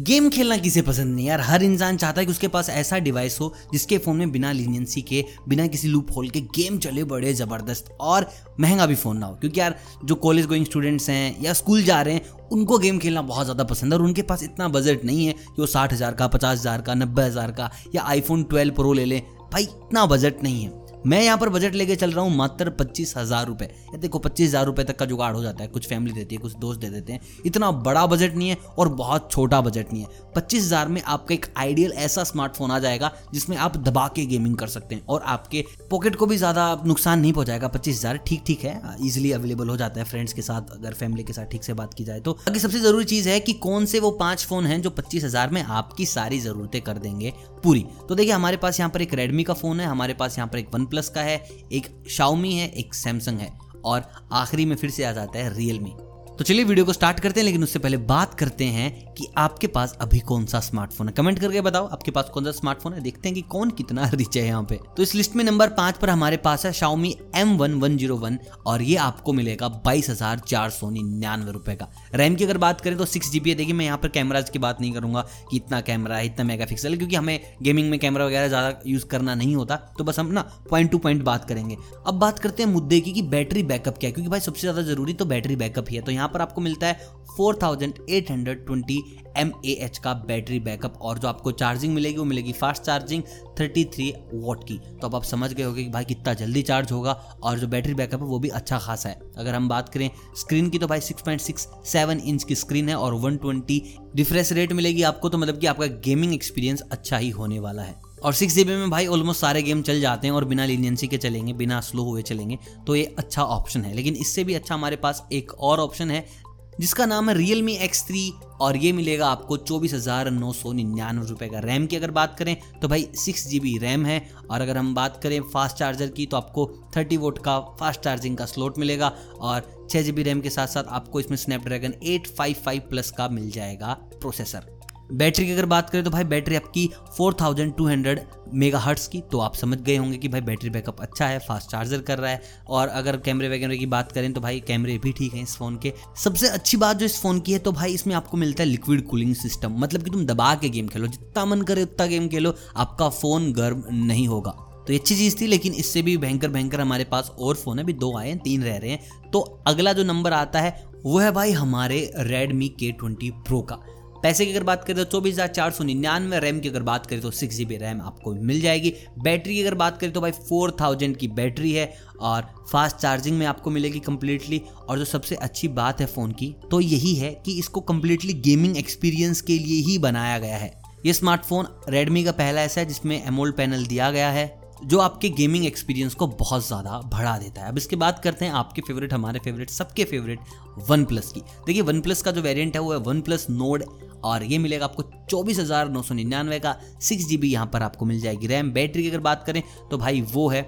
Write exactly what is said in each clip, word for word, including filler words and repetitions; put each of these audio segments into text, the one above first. Game खेलना किसे पसंद नहीं यार। हर इंसान चाहता है कि उसके पास ऐसा डिवाइस हो जिसके फ़ोन में बिना लीनियंसी के, बिना किसी लूप होल के गेम चले, बड़े ज़बरदस्त और महंगा भी फ़ोन ना हो। क्योंकि यार जो कॉलेज गोइंग स्टूडेंट्स हैं या स्कूल जा रहे हैं उनको गेम खेलना बहुत ज़्यादा पसंद है और उनके पास इतना बजट नहीं है कि वो साठ हज़ार का, पचास हज़ार का, नब्बे हज़ार का या आईफोन ट्वेल्व प्रो ले लें। भाई इतना बजट नहीं है। मैं यहाँ पर बजट लेके चल रहा हूँ मात्र पच्चीस हज़ार रुपये। या देखो पच्चीस हज़ार रुपये तक का जुगाड़ हो जाता है, कुछ फैमिली देती है, कुछ दोस्त दे देते हैं। इतना बड़ा बजट नहीं है और बहुत छोटा बजट नहीं है। पच्चीस हज़ार में आपका एक आइडियल ऐसा स्मार्टफोन आ जाएगा जिसमें आप दबा के गेमिंग कर सकते हैं और आपके पॉकेट को भी ज़्यादा नुकसान नहीं पहुँचाएगा। पच्चीस हज़ार ठीक ठीक है, ईजिली अवेलेबल हो जाता है फ्रेंड्स के साथ, अगर फैमिली के साथ ठीक से बात की जाए तो। बाकी सबसे ज़रूरी चीज़ है कि कौन से वो पाँच फ़ोन हैं जो पच्चीस हज़ार में आपकी सारी ज़रूरतें कर देंगे पूरी। तो देखिए हमारे पास यहाँ पर एक रेडमी का फ़ोन है, हमारे पास यहाँ पर एक प्लस का है, एक शाओमी है, एक सैमसंग है और आखिरी में फिर से आ जाता है रियलमी। तो चलिए वीडियो को स्टार्ट करते हैं, लेकिन उससे पहले बात करते हैं कि आपके पास अभी कौन सा स्मार्टफोन है। कमेंट करके बताओ आपके पास कौन सा स्मार्टफोन है, देखते हैं कि कौन कितना रिच है यहाँ पे। तो इस लिस्ट में नंबर पांच पर हमारे पास है Xiaomi M one one zero one और ये आपको मिलेगा बाईस हजार चार सौ निन्यानवे रुपए का। रैम की अगर बात करें तो सिक्स जीबी है। देखिए मैं यहाँ पर कैमराज की बात नहीं करूंगा कि इतना कैमरा है, इतना मेगा पिक्सल, क्योंकि हमें गेमिंग में कैमरा वगैरह ज्यादा यूज करना नहीं होता, तो बस हम ना पॉइंट टू पॉइंट बात करेंगे। अब बात करते हैं मुद्दे की कि बैटरी बैकअप क्या है, क्योंकि भाई सबसे ज्यादा जरूरी तो बैटरी बैकअप ही है। तो यहाँ पर आपको मिलता है four thousand eight hundred twenty M A H का बैटरी बैकअप और जो आपको चार्जिंग मिलेगी वो मिलेगी फास्ट चार्जिंग तैंतीस वाट की। तो अब आप समझ गए होंगे कि भाई कितना जल्दी चार्ज होगा और जो बैटरी बैकअप है वो भी अच्छा खासा है। अगर हम बात करें स्क्रीन की तो भाई six point six seven inch की स्क्रीन है और वन ट्वेंटी रिफ्रेश रेट मिलेगी आपको, तो मतलब कि आपका गेमिंग एक्सपीरियंस अच्छा ही होने वाला है। और सिक्स जीबी में भाई ऑलमोस्ट सारे गेम चल जाते हैं और बिना लीनियंसी के चलेंगे, बिना स्लो हुए चलेंगे, तो ये अच्छा ऑप्शन है। लेकिन इससे भी अच्छा हमारे पास एक और ऑप्शन है जिसका नाम है Realme एक्स थ्री और ये मिलेगा आपको चौबीस हज़ार नौ सौ निन्यानवे रुपये का। रैम की अगर बात करें तो भाई सिक्स जी बी रैम है और अगर हम बात करें फास्ट चार्जर की तो आपको तीस वाट का फास्ट चार्जिंग का स्लॉट मिलेगा और छः जी बी रैम के साथ साथ आपको इसमें Snapdragon eight fifty five plus का मिल जाएगा प्रोसेसर। बैटरी की अगर बात करें तो भाई बैटरी आपकी four thousand two hundred megahertz की, तो आप समझ गए होंगे कि भाई बैटरी बैकअप अच्छा है, फास्ट चार्जर कर रहा है। और अगर कैमरे वगैरह की बात करें तो भाई कैमरे भी ठीक हैं इस फ़ोन के। सबसे अच्छी बात जो इस फ़ोन की है तो भाई इसमें आपको मिलता है लिक्विड कूलिंग सिस्टम, मतलब कि तुम दबा के गेम खेलो, जितना मन करे उतना गेम खेलो, आपका फ़ोन गर्म नहीं होगा। तो अच्छी चीज़ थी, लेकिन इससे भी भयंकर भयंकर हमारे पास और फ़ोन है, अभी दो आए हैं, तीन रह रहे हैं। तो अगला जो नंबर आता है वो है भाई हमारे रेडमी के ट्वेंटी प्रो का। पैसे की अगर बात करें तो चौबीस हज़ार चार सौ निन्यानवे, रैम की अगर बात करें तो सिक्स जी बी रैम आपको मिल जाएगी। बैटरी की अगर बात करें तो भाई फोर थाउजेंड की बैटरी है और फास्ट चार्जिंग में आपको मिलेगी कम्प्लीटली। और जो सबसे अच्छी बात है फ़ोन की तो यही है कि इसको कम्प्लीटली गेमिंग एक्सपीरियंस के लिए ही बनाया गया है। ये स्मार्टफोन रेडमी का पहला ऐसा है जिसमें एमोल्ड पैनल दिया गया है जो आपके गेमिंग एक्सपीरियंस को बहुत ज़्यादा बढ़ा देता है। अब इसके बाद करते हैं आपके फेवरेट, हमारे फेवरेट, सबके फेवरेट वन प्लस की। देखिए वन प्लस का जो वेरिएंट है वो है वन प्लस नोड और ये मिलेगा आपको चौबीस हज़ार नौ सौ निन्यानवे का। सिक्स जी बी यहाँ पर आपको मिल जाएगी रैम। बैटरी की अगर बात करें तो भाई वो है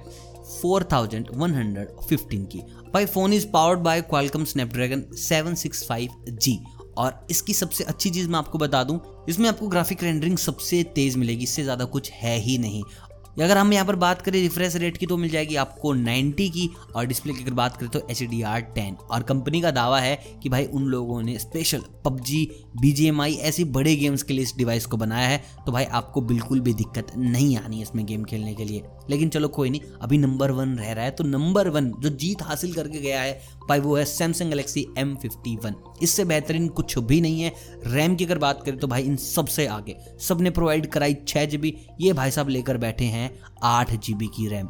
four thousand one hundred fifteen की। भाई phone is powered by Qualcomm Snapdragon seven six five G और इसकी सबसे अच्छी चीज़ मैं आपको बता दूँ, इसमें आपको ग्राफिक रेंडरिंग सबसे तेज़ मिलेगी, इससे ज़्यादा कुछ है ही नहीं। अगर हम यहाँ पर बात करें रिफ्रेश रेट की तो मिल जाएगी आपको नब्बे की और डिस्प्ले की अगर बात करें तो एच डी आर टेन। और कंपनी का दावा है कि भाई उन लोगों ने special PUBG, B G M I ऐसे बड़े गेम्स के लिए इस डिवाइस को बनाया है, तो भाई आपको बिल्कुल भी दिक्कत नहीं आनी है इसमें गेम खेलने के लिए। लेकिन चलो कोई नहीं, अभी नंबर वन रह रहा है, तो नंबर वन जो जीत हासिल करके गया है भाई वो है Samsung Galaxy M fifty one. इससे बेहतरीन कुछ भी नहीं है। रैम की अगर बात करें तो भाई इन सबसे आगे सबने प्रोवाइड कराई सिक्स जी बी, ये भाई साहब लेकर बैठे हैं आठ जी बी की रैम।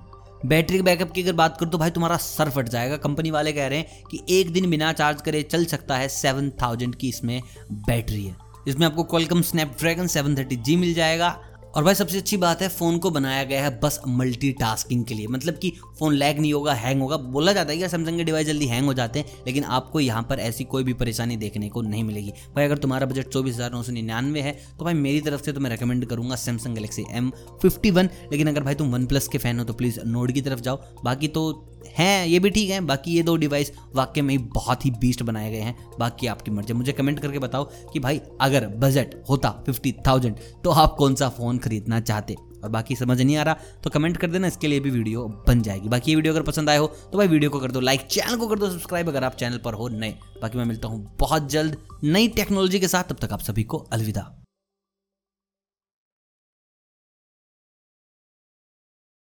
बैटरी बैकअप की अगर बात करूँ तो भाई तुम्हारा सर फट जाएगा। कंपनी वाले कह रहे हैं कि एक दिन बिना चार्ज करे चल सकता है। सेवन थाउजेंड की इसमें बैटरी है। इसमें आपको Qualcomm Snapdragon seven thirty G मिल जाएगा। और भाई सबसे अच्छी बात है फ़ोन को बनाया गया है बस मल्टीटास्किंग के लिए, मतलब कि फ़ोन लैग नहीं होगा, हैंग होगा। बोला जाता है कि सैमसंग के डिवाइस जल्दी हैंग हो जाते हैं, लेकिन आपको यहाँ पर ऐसी कोई भी परेशानी देखने को नहीं मिलेगी। भाई अगर तुम्हारा बजट चौबीस हज़ार नौ सौ निन्यानवे है तो भाई मेरी तरफ से तो मैं रिकमेंड करूँगा Samsung Galaxy M fifty one. लेकिन अगर भाई तुम वन प्लस के फ़ैन हो तो प्लीज़ नोड की तरफ जाओ। बाकी तो हैं, ये भी ठीक है। बाकी ये दो डिवाइस वाकई में बहुत ही बीस्ट बनाए गए हैं। बाकी आपकी मर्जी। मुझे कमेंट करके बताओ कि भाई अगर बजट होता फिफ्टी थाउजेंड तो आप कौन सा फ़ोन खरीदना चाहते। और बाकी समझ नहीं आ रहा तो कमेंट कर देना, इसके लिए भी वीडियो बन जाएगी। बाकी ये वीडियो अगर पसंद आए हो तो भाई वीडियो को कर दो लाइक, चैनल को कर दो सब्सक्राइब अगर आप चैनल पर हो नए। बाकी मैं मिलता हूँ बहुत जल्द नई टेक्नोलॉजी के साथ, तब तक आप सभी को अलविदा।